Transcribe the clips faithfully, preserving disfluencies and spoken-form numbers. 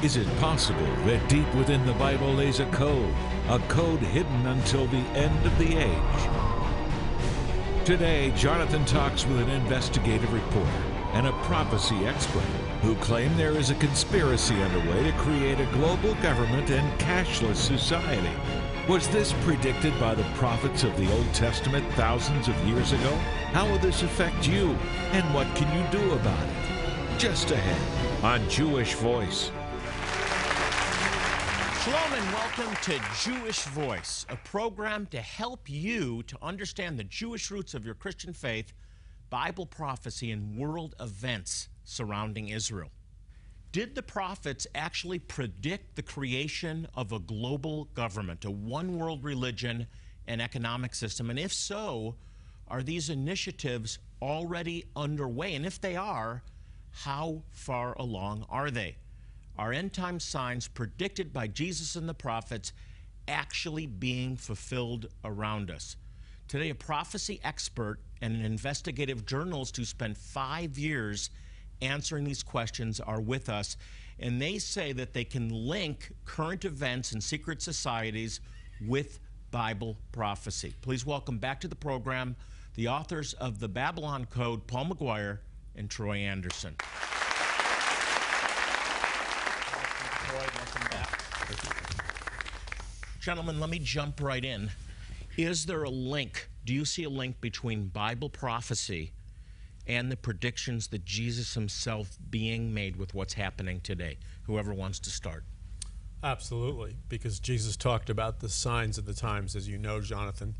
Is it possible that deep within the Bible lays a code, a code hidden until the end of the age? Today, Jonathan talks with an investigative reporter and a prophecy expert who claim there is a conspiracy underway to create a global government and cashless society. Was this predicted by the prophets of the Old Testament thousands of years ago? How will this affect you, and what can you do about it? Just ahead on Jewish Voice. Shalom and welcome to Jewish Voice, a program to help you to understand the Jewish roots of your Christian faith, Bible prophecy, and world events surrounding Israel. Did the prophets actually predict the creation of a global government, a one-world religion and economic system? And if so, are these initiatives already underway? And if they are, how far along are they? Are end-time signs predicted by Jesus and the prophets actually being fulfilled around us? Today, a prophecy expert and an investigative journalist who spent five years answering these questions are with us, and they say that they can link current events and secret societies with Bible prophecy. Please welcome back to the program the authors of The Babylon Code, Paul McGuire and Troy Anderson. Gentlemen, let me jump right in. Is there a link? Do you see a link between Bible prophecy and the predictions that Jesus himself being made with what's happening today? Whoever wants to start. Absolutely, because Jesus talked about the signs of the times, as you know, Jonathan,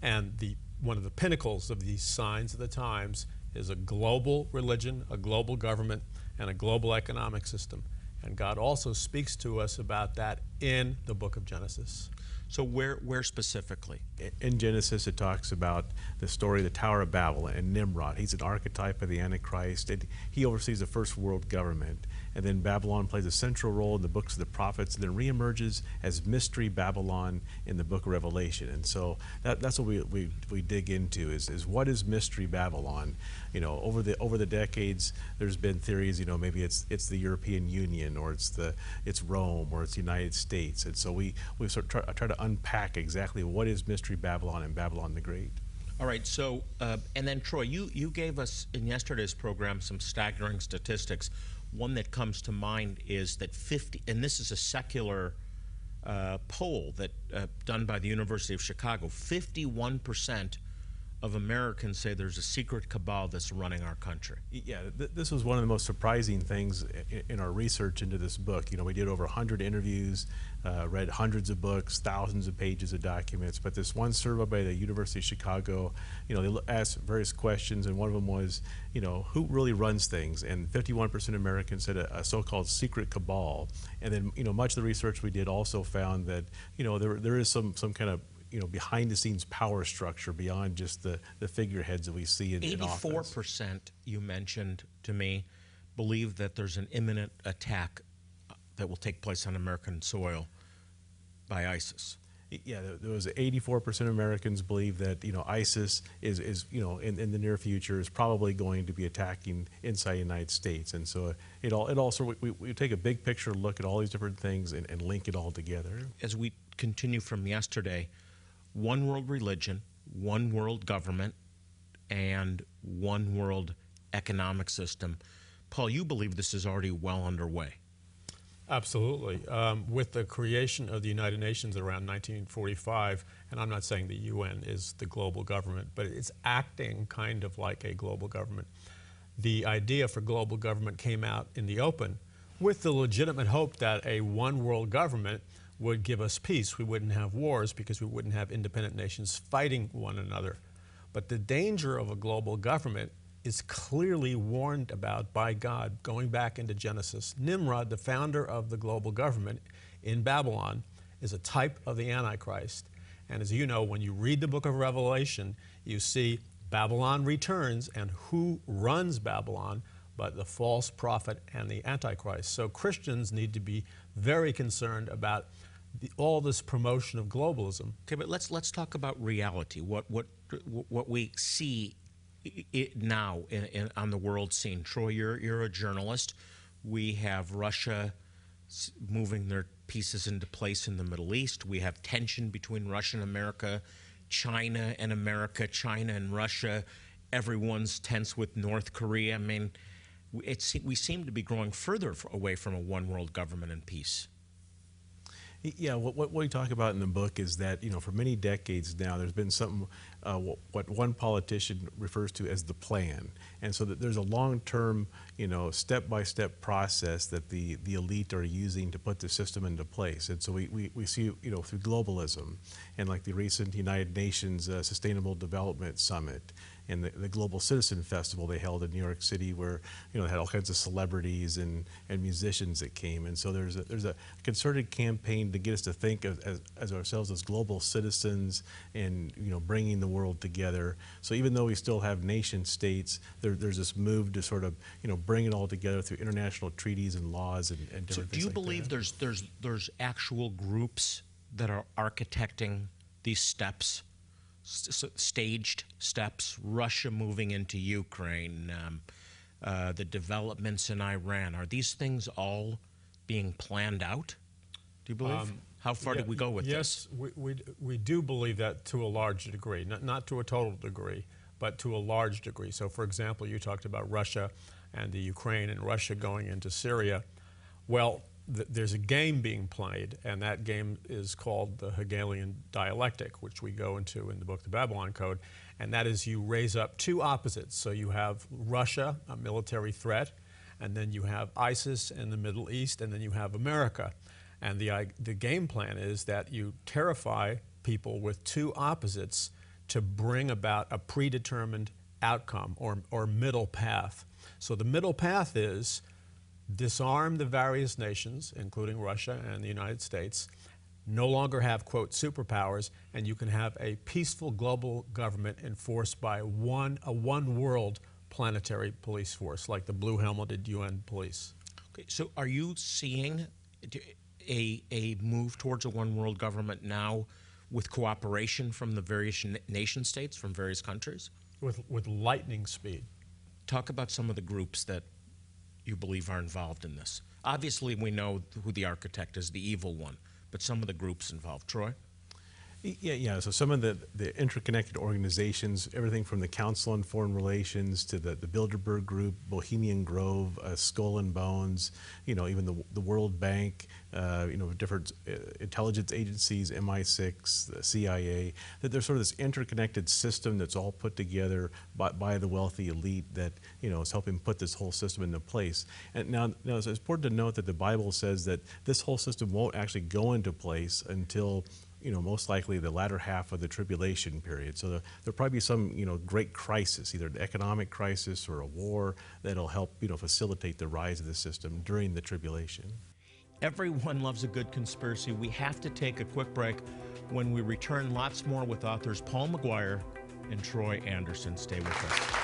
and the one of the pinnacles of these signs of the times is a global religion, a global government, and a global economic system. And God also speaks to us about that in the book of Genesis. So where, where specifically? In Genesis, it talks about the story of the Tower of Babel and Nimrod. He's an archetype of the Antichrist. And he oversees the first world government. And then Babylon plays a central role in the books of the prophets, and then reemerges as mystery Babylon in the book of Revelation. And so that, that's what we, we, we dig into is, is what is mystery Babylon? You know, over the over the decades, there's been theories. You know, maybe it's it's the European Union, or it's the it's Rome, or it's the United States. And so we we sort of try, try to unpack exactly what is mystery Babylon and Babylon the Great. All right. So uh, and then Troy, you you gave us in yesterday's program some staggering statistics. One that comes to mind is that fifty, and this is a secular uh, poll that uh, done by the University of Chicago. fifty-one percent. Of Americans say there's a secret cabal that's running our country. Yeah, th this was one of the most surprising things in, in our research into this book. You know, we did over one hundred interviews, uh, read hundreds of books, thousands of pages of documents, but this one survey by the University of Chicago, you know, they asked various questions, and one of them was, you know, who really runs things? And fifty-one percent of Americans said a, a so-called secret cabal. And then, you know, much of the research we did also found that, you know, there, there is some, some kind of you know, behind-the-scenes power structure beyond just the, the figureheads that we see in, in office. eighty-four percent you mentioned to me believe that there's an imminent attack that will take place on American soil by ISIS. Yeah, there was eighty-four percent of Americans believe that, you know, ISIS is, is you know, in, in the near future is probably going to be attacking inside the United States. And so it all, it also, we, we take a big picture look at all these different things and, and link it all together. As we continue from yesterday, one world religion, one world government, and one world economic system. Paul, you believe this is already well underway. Absolutely. Um, with the creation of the United Nations around nineteen forty-five, and I'm not saying the U N is the global government, but it's acting kind of like a global government. The idea for global government came out in the open with the legitimate hope that a one world government would give us peace. We wouldn't have wars because we wouldn't have independent nations fighting one another. But the danger of a global government is clearly warned about by God, going back into Genesis. Nimrod, the founder of the global government in Babylon, is a type of the Antichrist. And as you know, when you read the book of Revelation, you see Babylon returns, and who runs Babylon but the false prophet and the Antichrist. So Christians need to be very concerned about The, all this promotion of globalism. Okay, but let's let's talk about reality. What what what we see it now in, in, on the world scene. Troy, you're you're a journalist. We have Russia moving their pieces into place in the Middle East. We have tension between Russia and America, China and America, China and Russia. Everyone's tense with North Korea. I mean, it's, we seem to be growing further away from a one-world government and peace. Yeah, what, what we talk about in the book is that, you know, for many decades now, there's been something, uh, what one politician refers to as the plan. And so that there's a long-term, you know, step-by-step process that the, the elite are using to put the system into place. And so we, we, we see, you know, through globalism and like the recent United Nations uh, Sustainable Development Summit, and the, the Global Citizen Festival they held in New York City, where, you know, they had all kinds of celebrities and, and musicians that came. And so there's a, there's a concerted campaign to get us to think of, as, as ourselves as global citizens and, you know, bringing the world together. So even though we still have nation states, there, there's this move to sort of, you know, bring it all together through international treaties and laws and, and different things. So do you believe there's, there's, there's actual groups that are architecting these steps? S staged steps, Russia moving into Ukraine, um, uh, the developments in Iran. Are these things all being planned out, do you believe? Um, How far yeah, did we go with yes, this? Yes, we, we, we do believe that to a large degree, not, not to a total degree, but to a large degree. So, for example, you talked about Russia and the Ukraine and Russia going into Syria. Well, th there's a game being played, and that game is called the Hegelian dialectic, which we go into in the book, The Babylon Code, and that is you raise up two opposites. So you have Russia, a military threat, and then you have ISIS in the Middle East, and then you have America. And the, I the game plan is that you terrify people with two opposites to bring about a predetermined outcome or, or middle path. So the middle path is disarm the various nations, including Russia and the United States, no longer have, quote, superpowers, and you can have a peaceful global government enforced by one, a one-world planetary police force, like the blue-helmeted U N police. Okay, so are you seeing a, a move towards a one-world government now with cooperation from the various nation states, from various countries? With, with lightning speed. Talk about some of the groups that you believe are involved in this. Obviously, we know who the architect is, the evil one, but some of the groups involved. Troy? Yeah, yeah. So some of the, the interconnected organizations, everything from the Council on Foreign Relations to the, the Bilderberg Group, Bohemian Grove, uh, Skull and Bones, you know, even the, the World Bank, uh, you know, different uh, intelligence agencies, M I six, the C I A, that there's sort of this interconnected system that's all put together by, by the wealthy elite that, you know, is helping put this whole system into place. And now, now it's important to note that the Bible says that this whole system won't actually go into place until, you know, most likely the latter half of the tribulation period. So the, there'll probably be some, you know, great crisis, either an economic crisis or a war that'll help, you know, facilitate the rise of the system during the tribulation. Everyone loves a good conspiracy. We have to take a quick break. When we return, lots more with authors Paul McGuire and Troy Anderson. Stay with us.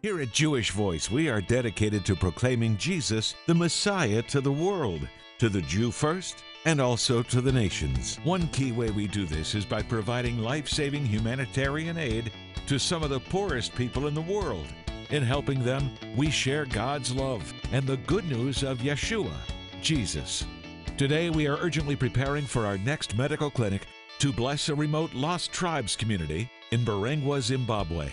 Here at Jewish Voice, we are dedicated to proclaiming Jesus, the Messiah, to the world, to the Jew first, and also to the nations. One key way we do this is by providing life-saving humanitarian aid to some of the poorest people in the world. In helping them, we share God's love and the good news of Yeshua, Jesus. Today, we are urgently preparing for our next medical clinic to bless a remote Lost Tribes community in Barangwa, Zimbabwe,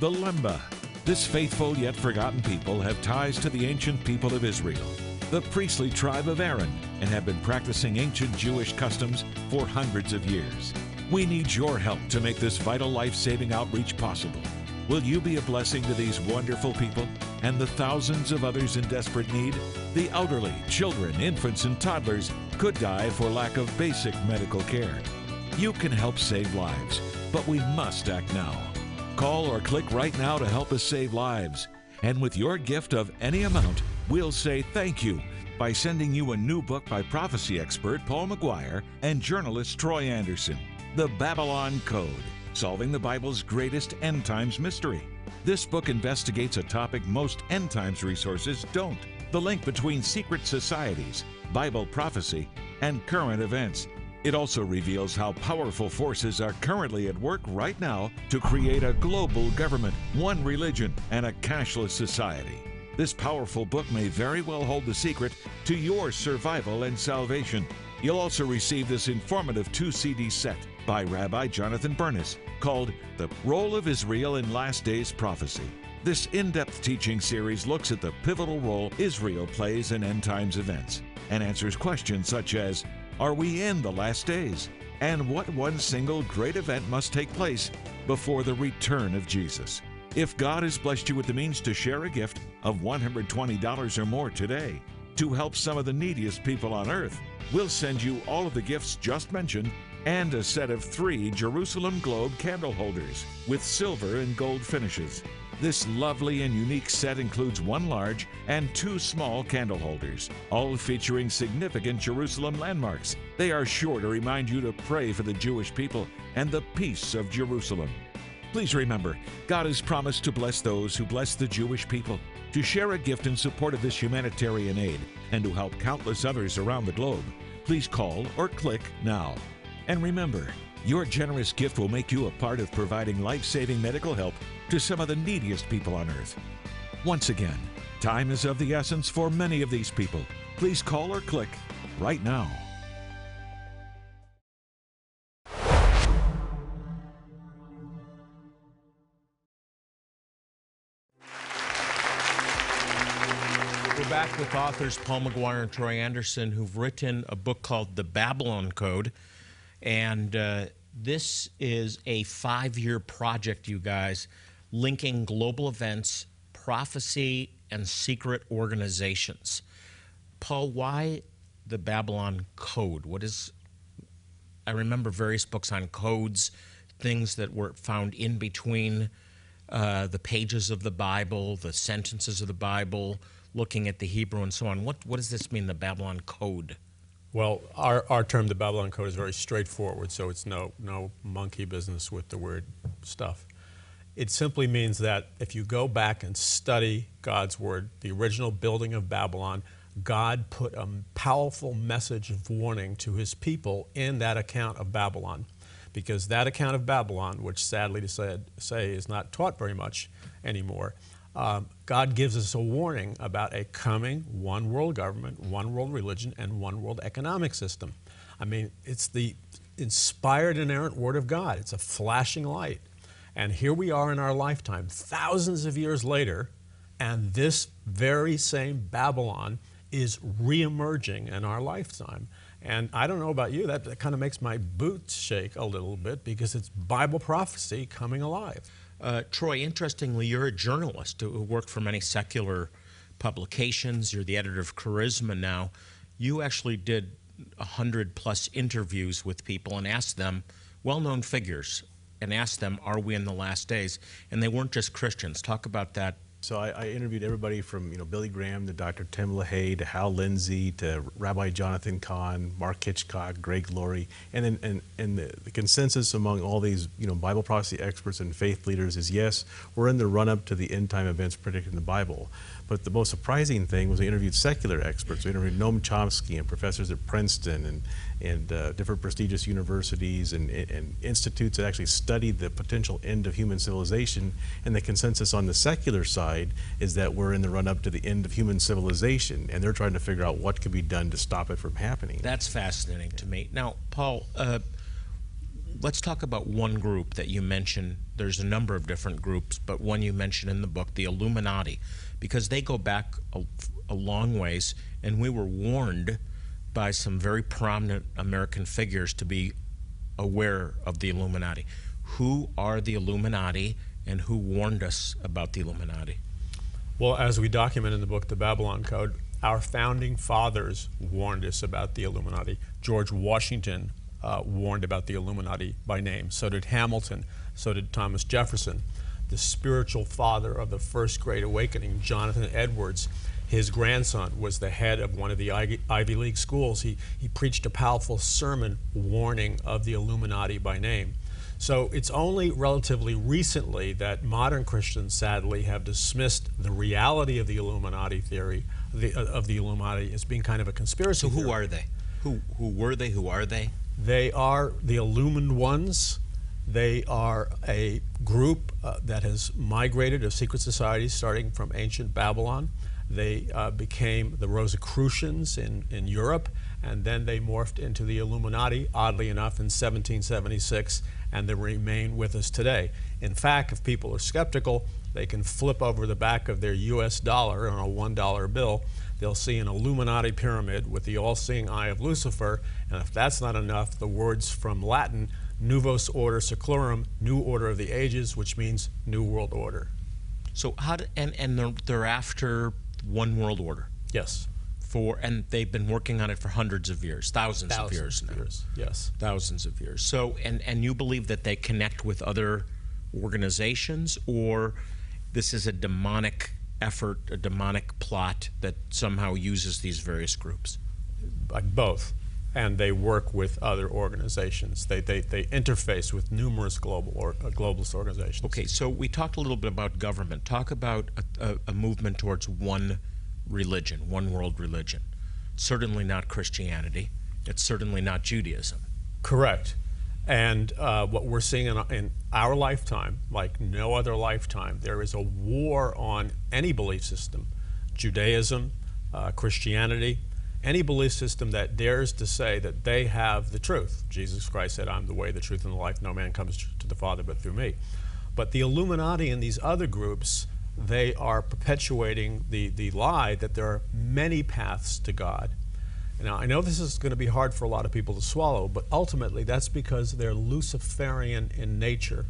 the Lemba. This faithful yet forgotten people have ties to the ancient people of Israel, the priestly tribe of Aaron, and have been practicing ancient Jewish customs for hundreds of years. We need your help to make this vital life-saving outreach possible. Will you be a blessing to these wonderful people and the thousands of others in desperate need? The elderly, children, infants, and toddlers could die for lack of basic medical care. You can help save lives, but we must act now. Call or click right now to help us save lives. And with your gift of any amount, we'll say thank you by sending you a new book by prophecy expert Paul McGuire and journalist Troy Anderson, The Babylon Code, Solving the Bible's Greatest End Times Mystery. This book investigates a topic most end times resources don't: the link between secret societies, Bible prophecy, and current events. It also reveals how powerful forces are currently at work right now to create a global government, one religion, and a cashless society. This powerful book may very well hold the secret to your survival and salvation. You'll also receive this informative two C D set by Rabbi Jonathan Bernis called The Role of Israel in Last Days Prophecy. This in-depth teaching series looks at the pivotal role Israel plays in end times events and answers questions such as, are we in the last days? And what one single great event must take place before the return of Jesus? If God has blessed you with the means to share a gift of one hundred twenty dollars or more today to help some of the neediest people on earth, we'll send you all of the gifts just mentioned and a set of three Jerusalem Globe candle holders with silver and gold finishes. This lovely and unique set includes one large and two small candle holders, all featuring significant Jerusalem landmarks. They are sure to remind you to pray for the Jewish people and the peace of Jerusalem. Please remember, God has promised to bless those who bless the Jewish people. To share a gift in support of this humanitarian aid and to help countless others around the globe, please call or click now. And remember, your generous gift will make you a part of providing life-saving medical help to some of the neediest people on earth. Once again, time is of the essence for many of these people. Please call or click right now. We're back with authors Paul McGuire and Troy Anderson, who've written a book called The Babylon Code. And uh, this is a five-year project, you guys, linking global events, prophecy, and secret organizations. Paul, why the Babylon Code? What is, I remember various books on codes, things that were found in between uh, the pages of the Bible, the sentences of the Bible, looking at the Hebrew and so on. What, what does this mean, the Babylon Code? Well, our, our term, the Babylon Code, is very straightforward, so it's no, no monkey business with the word stuff. It simply means that if you go back and study God's Word, the original building of Babylon, God put a powerful message of warning to his people in that account of Babylon. Because that account of Babylon, which sadly to say, say is not taught very much anymore, Um, God gives us a warning about a coming one world government, one world religion, and one world economic system. I mean, it's the inspired, inerrant Word of God. It's a flashing light. And here we are in our lifetime, thousands of years later, and this very same Babylon is re-emerging in our lifetime. And I don't know about you, that, that kind of makes my boots shake a little bit because it's Bible prophecy coming alive. Uh, Troy, interestingly, you're a journalist who worked for many secular publications. You're the editor of Charisma now. You actually did one hundred plus interviews with people and asked them, well-known figures, and asked them, are we in the last days? And they weren't just Christians. Talk about that. So I, I interviewed everybody from, you know, Billy Graham to Doctor Tim LaHaye to Hal Lindsey to Rabbi Jonathan Kahn, Mark Hitchcock, Greg Laurie, and then and, and the, the consensus among all these, you know, Bible prophecy experts and faith leaders is yes, we're in the run-up to the end-time events predicted in the Bible. But the most surprising thing was we interviewed secular experts. We interviewed Noam Chomsky and professors at Princeton and and uh, different prestigious universities and, and, and institutes that actually studied the potential end of human civilization. And the consensus on the secular side is that we're in the run-up to the end of human civilization, and they're trying to figure out what could be done to stop it from happening. That's fascinating to me. Now, Paul, uh, let's talk about one group that you mentioned. There's a number of different groups, but one you mentioned in the book, the Illuminati, because they go back a, a long ways, and we were warned by some very prominent American figures to be aware of the Illuminati. Who are the Illuminati, and who warned us about the Illuminati? Well, as we document in the book, The Babylon Code, our founding fathers warned us about the Illuminati. George Washington uh, warned about the Illuminati by name. So did Hamilton. So did Thomas Jefferson. The spiritual father of the First Great Awakening, Jonathan Edwards, his grandson was the head of one of the Ivy League schools. He, he preached a powerful sermon warning of the Illuminati by name. So it's only relatively recently that modern Christians, sadly, have dismissed the reality of the Illuminati theory, the, uh, of the Illuminati as being kind of a conspiracy theory. So who are they? Who, who were they? Who are they? They are the Illumined Ones. They are a group uh, that has migrated of secret societies starting from ancient Babylon. They uh, became the Rosicrucians in, in Europe, and then they morphed into the Illuminati, oddly enough, in seventeen seventy-six, and they remain with us today. In fact, if people are skeptical, they can flip over the back of their U S dollar on a one dollar bill. They'll see an Illuminati pyramid with the all-seeing eye of Lucifer, and if that's not enough, the words from Latin, Novus Ordo Seclorum, New Order of the Ages, which means New World Order. So how do, and, and thereafter, One World Order. Yes. For and they've been working on it for hundreds of years, thousands, thousands of years now. Years, yes. Thousands of years. So and and you believe that they connect with other organizations, or this is a demonic effort, a demonic plot that somehow uses these various groups? Both. And they work with other organizations. They, they, they interface with numerous global or, uh, globalist organizations. Okay, so we talked a little bit about government. Talk about a, a, a movement towards one religion, one world religion. Certainly not Christianity. It's certainly not Judaism. Correct. And uh, what we're seeing in, in our lifetime, like no other lifetime, there is a war on any belief system, Judaism, uh, Christianity, any belief system that dares to say that they have the truth. Jesus Christ said, I'm the way, the truth, and the life. No man comes to the Father but through me. But the Illuminati and these other groups, they are perpetuating the, the lie that there are many paths to God. Now, I know this is going to be hard for a lot of people to swallow, but ultimately that's because they're Luciferian in nature.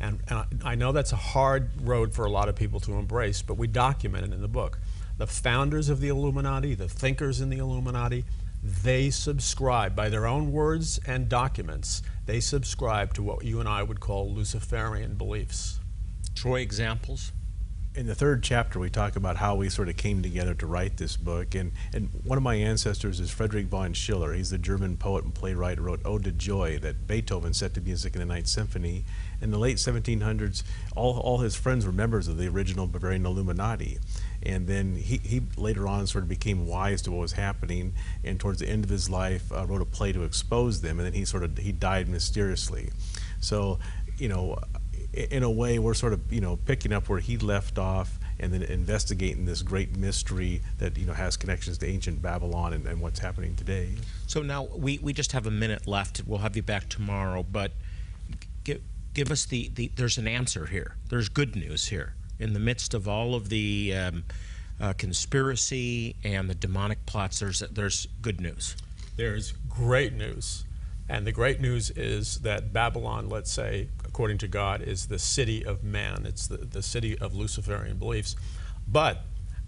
And, and I, I know that's a hard road for a lot of people to embrace, but we document it in the book. The founders of the Illuminati, the thinkers in the Illuminati, they subscribe, by their own words and documents, they subscribe to what you and I would call Luciferian beliefs. Troy, examples? In the third chapter, we talk about how we sort of came together to write this book. And, and one of my ancestors is Friedrich von Schiller. He's the German poet and playwright who wrote Ode to Joy that Beethoven set to music in the Ninth Symphony. In the late seventeen hundreds, all, all his friends were members of the original Bavarian Illuminati. And then he, he later on sort of became wise to what was happening, and towards the end of his life uh, wrote a play to expose them, and then he sort of he died mysteriously. So, you know, in a way we're sort of, you know, picking up where he left off and then investigating this great mystery that, you know, has connections to ancient Babylon and, and what's happening today. So now we, we just have a minute left. We'll have you back tomorrow, but give, give us the, the, there's an answer here. There's good news here. In the midst of all of the um, uh, conspiracy and the demonic plots, there's, there's good news. There's great news. And the great news is that Babylon, let's say, according to God, is the city of man. It's the, the city of Luciferian beliefs. But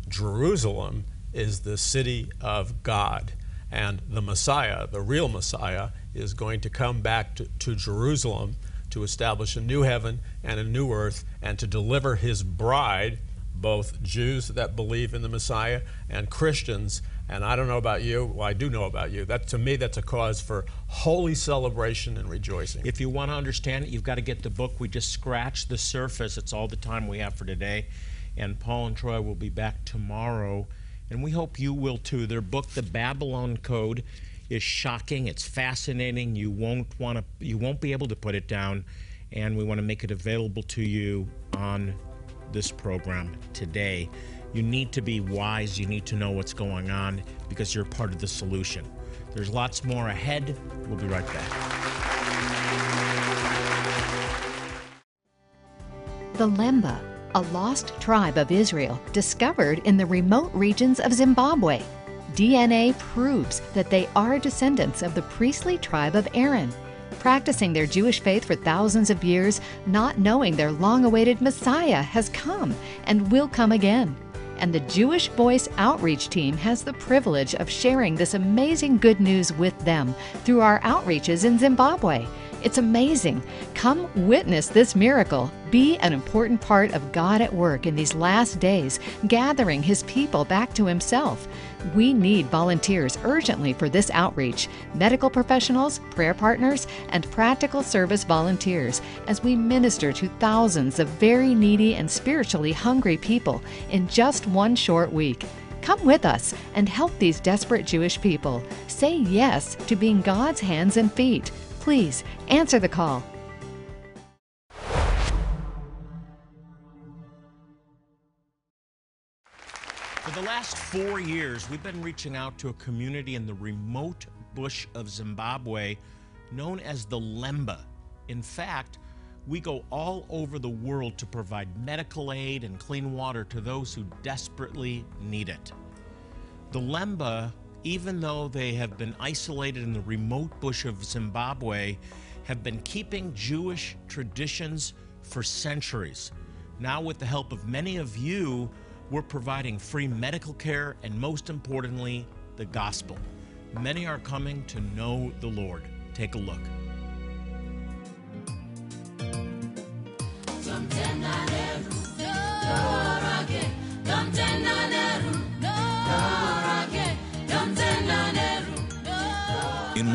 Jerusalem is the city of God. And the Messiah, the real Messiah, is going to come back to, to Jerusalem to establish a new heaven and a new earth, and to deliver his bride, both Jews that believe in the Messiah and Christians. And I don't know about you, well, I do know about you. That, to me, that's a cause for holy celebration and rejoicing. If you want to understand it, you've got to get the book. We just scratched the surface. It's all the time we have for today. And Paul and Troy will be back tomorrow. And we hope you will too. Their book, The Babylon Code, is shocking. It's fascinating. You won't want to, you won't be able to put it down, and we want to make it available to you on this program today. You need to be wise. You need to know what's going on, because you're part of the solution. There's lots more ahead. We'll be right back. The Lemba, a lost tribe of Israel discovered in the remote regions of Zimbabwe. D N A proves that they are descendants of the priestly tribe of Aaron, practicing their Jewish faith for thousands of years, not knowing their long-awaited Messiah has come and will come again. And the Jewish Voice outreach team has the privilege of sharing this amazing good news with them through our outreaches in Zimbabwe. It's amazing. Come witness this miracle. Be an important part of God at work in these last days, gathering his people back to himself. We need volunteers urgently for this outreach, medical professionals, prayer partners, and practical service volunteers, as we minister to thousands of very needy and spiritually hungry people in just one short week. Come with us and help these desperate Jewish people. Say yes to being God's hands and feet. Please answer the call. For the last four years, we've been reaching out to a community in the remote bush of Zimbabwe known as the Lemba. In fact, we go all over the world to provide medical aid and clean water to those who desperately need it. The Lemba, even though they have been isolated in the remote bush of Zimbabwe, have been keeping Jewish traditions for centuries. Now, with the help of many of you, we're providing free medical care and, most importantly, the gospel. Many are coming to know the Lord. Take a look. In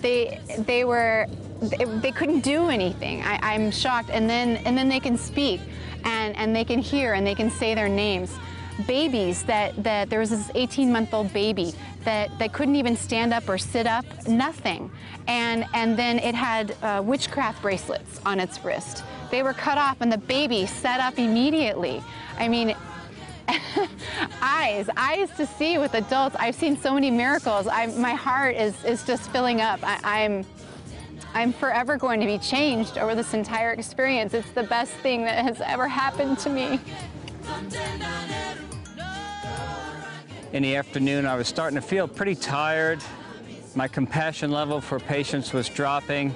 They, they were, they, they couldn't do anything. I, I'm shocked. And then, and then they can speak, and, and they can hear, and they can say their names. Babies that, that there was this eighteen-month-old baby that, that couldn't even stand up or sit up, nothing. And, and then it had uh, witchcraft bracelets on its wrist. They were cut off, and the baby sat up immediately. I mean, eyes, eyes to see with adults. I've seen so many miracles. I, my heart is, is just filling up. I, I'm, I'm forever going to be changed over this entire experience. It's the best thing that has ever happened to me. In the afternoon, I was starting to feel pretty tired. My compassion level for patients was dropping.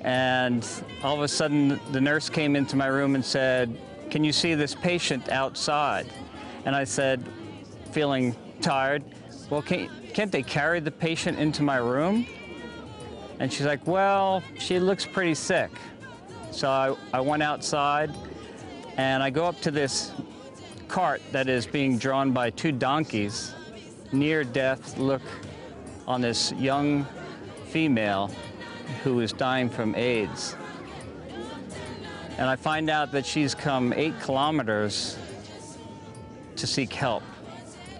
And all of a sudden, the nurse came into my room and said, "Can you see this patient outside?" And I said, feeling tired, "Well, can't, can't they carry the patient into my room?" And she's like, "Well, she looks pretty sick." So I, I went outside, and I go up to this cart that is being drawn by two donkeys, near death look on this young female who is dying from AIDS. And I find out that she's come eight kilometers to seek help.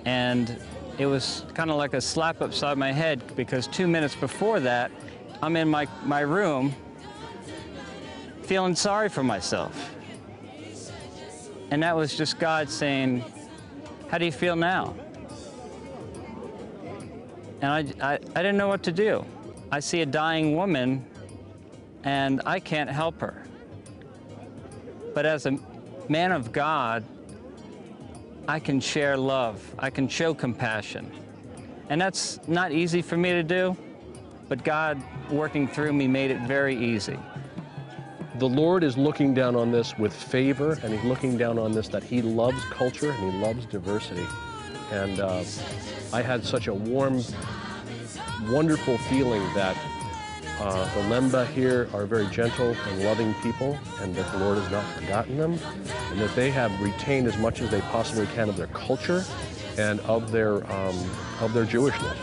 And it was kind of like a slap upside my head, because two minutes before that, I'm in my, my room feeling sorry for myself. And that was just God saying, "How do you feel now?" And I, I, I didn't know what to do. I see a dying woman, and I can't help her. But as a man of God, I can share love, I can show compassion. And that's not easy for me to do, but God working through me made it very easy. The Lord is looking down on this with favor, and he's looking down on this that he loves culture and he loves diversity. And uh, I had such a warm, wonderful feeling that Uh, the Lemba here are very gentle and loving people, and that the Lord has not forgotten them, and that they have retained as much as they possibly can of their culture and of their, um, of their Jewishness.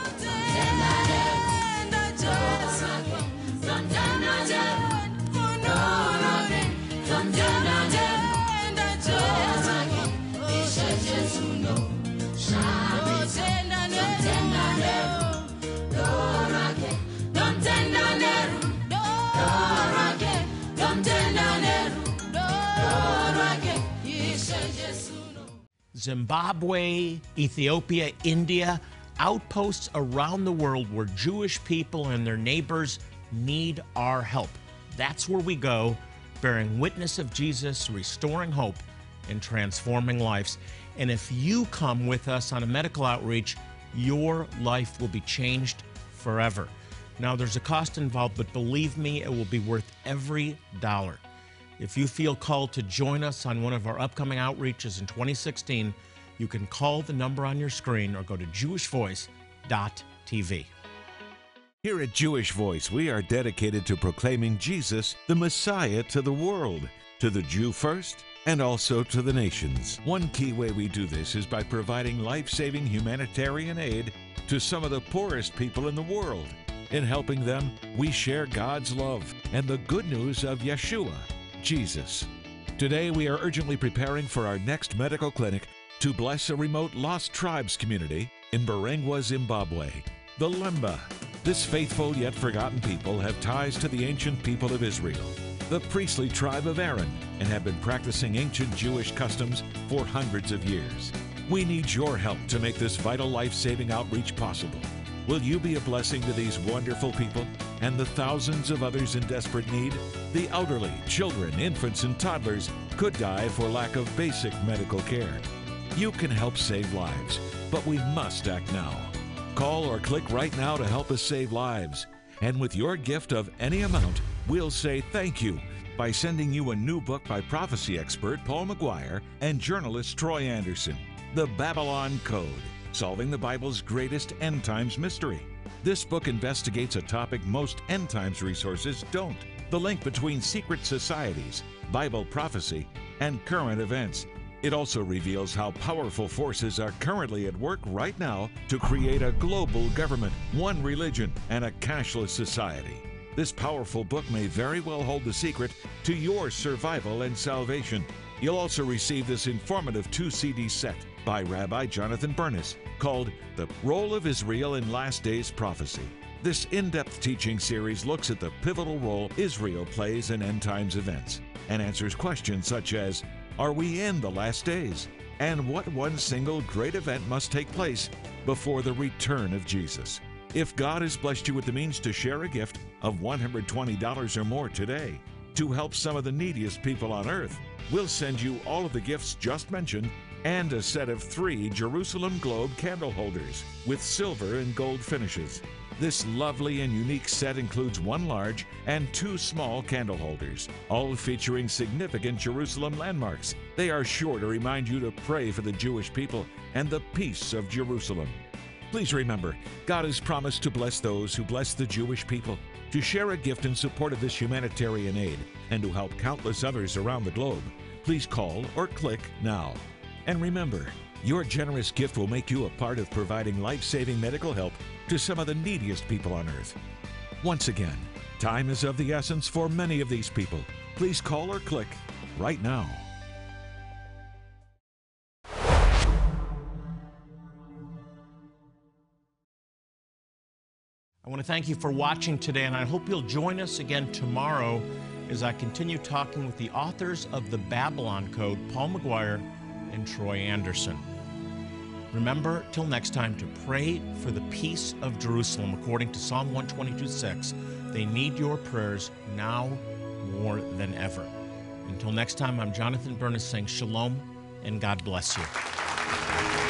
Zimbabwe, Ethiopia, India, outposts around the world where Jewish people and their neighbors need our help. That's where we go, bearing witness of Jesus, restoring hope, and transforming lives. And if you come with us on a medical outreach, your life will be changed forever. Now, there's a cost involved, but believe me, it will be worth every dollar. If you feel called to join us on one of our upcoming outreaches in twenty sixteen, you can call the number on your screen or go to Jewish Voice T V. Here at Jewish Voice, we are dedicated to proclaiming Jesus, the Messiah, to the world, to the Jew first, and also to the nations. One key way we do this is by providing life-saving humanitarian aid to some of the poorest people in the world. In helping them, we share God's love and the good news of Yeshua, Jesus. Today, we are urgently preparing for our next medical clinic to bless a remote Lost Tribes community in Barangwa, Zimbabwe, the Lemba. This faithful yet forgotten people have ties to the ancient people of Israel, the priestly tribe of Aaron, and have been practicing ancient Jewish customs for hundreds of years. We need your help to make this vital life-saving outreach possible. Will you be a blessing to these wonderful people and the thousands of others in desperate need? The elderly, children, infants, and toddlers could die for lack of basic medical care. You can help save lives, but we must act now. Call or click right now to help us save lives. And with your gift of any amount, we'll say thank you by sending you a new book by prophecy expert Paul McGuire and journalist Troy Anderson, The Babylon Code, Solving the Bible's Greatest End Times Mystery. This book investigates a topic most end times resources don't: the link between secret societies, Bible prophecy, and current events. It also reveals how powerful forces are currently at work right now to create a global government, one religion, and a cashless society. This powerful book may very well hold the secret to your survival and salvation. You'll also receive this informative two C D set by Rabbi Jonathan Bernis called The Role of Israel in Last Days Prophecy. This in-depth teaching series looks at the pivotal role Israel plays in end times events and answers questions such as, are we in the last days? And what one single great event must take place before the return of Jesus? If God has blessed you with the means to share a gift of one hundred twenty dollars or more today to help some of the neediest people on earth, we'll send you all of the gifts just mentioned and a set of three Jerusalem Globe candle holders with silver and gold finishes. This lovely and unique set includes one large and two small candle holders, all featuring significant Jerusalem landmarks. They are sure to remind you to pray for the Jewish people and the peace of Jerusalem. Please remember, God has promised to bless those who bless the Jewish people. To share a gift in support of this humanitarian aid and to help countless others around the globe, please call or click now. And remember, your generous gift will make you a part of providing life-saving medical help to some of the neediest people on earth. Once again, time is of the essence for many of these people. Please call or click right now. I want to thank you for watching today, and I hope you'll join us again tomorrow as I continue talking with the authors of The Babylon Code, Paul McGuire and Troy Anderson. Remember, till next time, to pray for the peace of Jerusalem. According to Psalm one twenty-two six, they need your prayers now more than ever. Until next time, I'm Jonathan Bernis saying shalom and God bless you.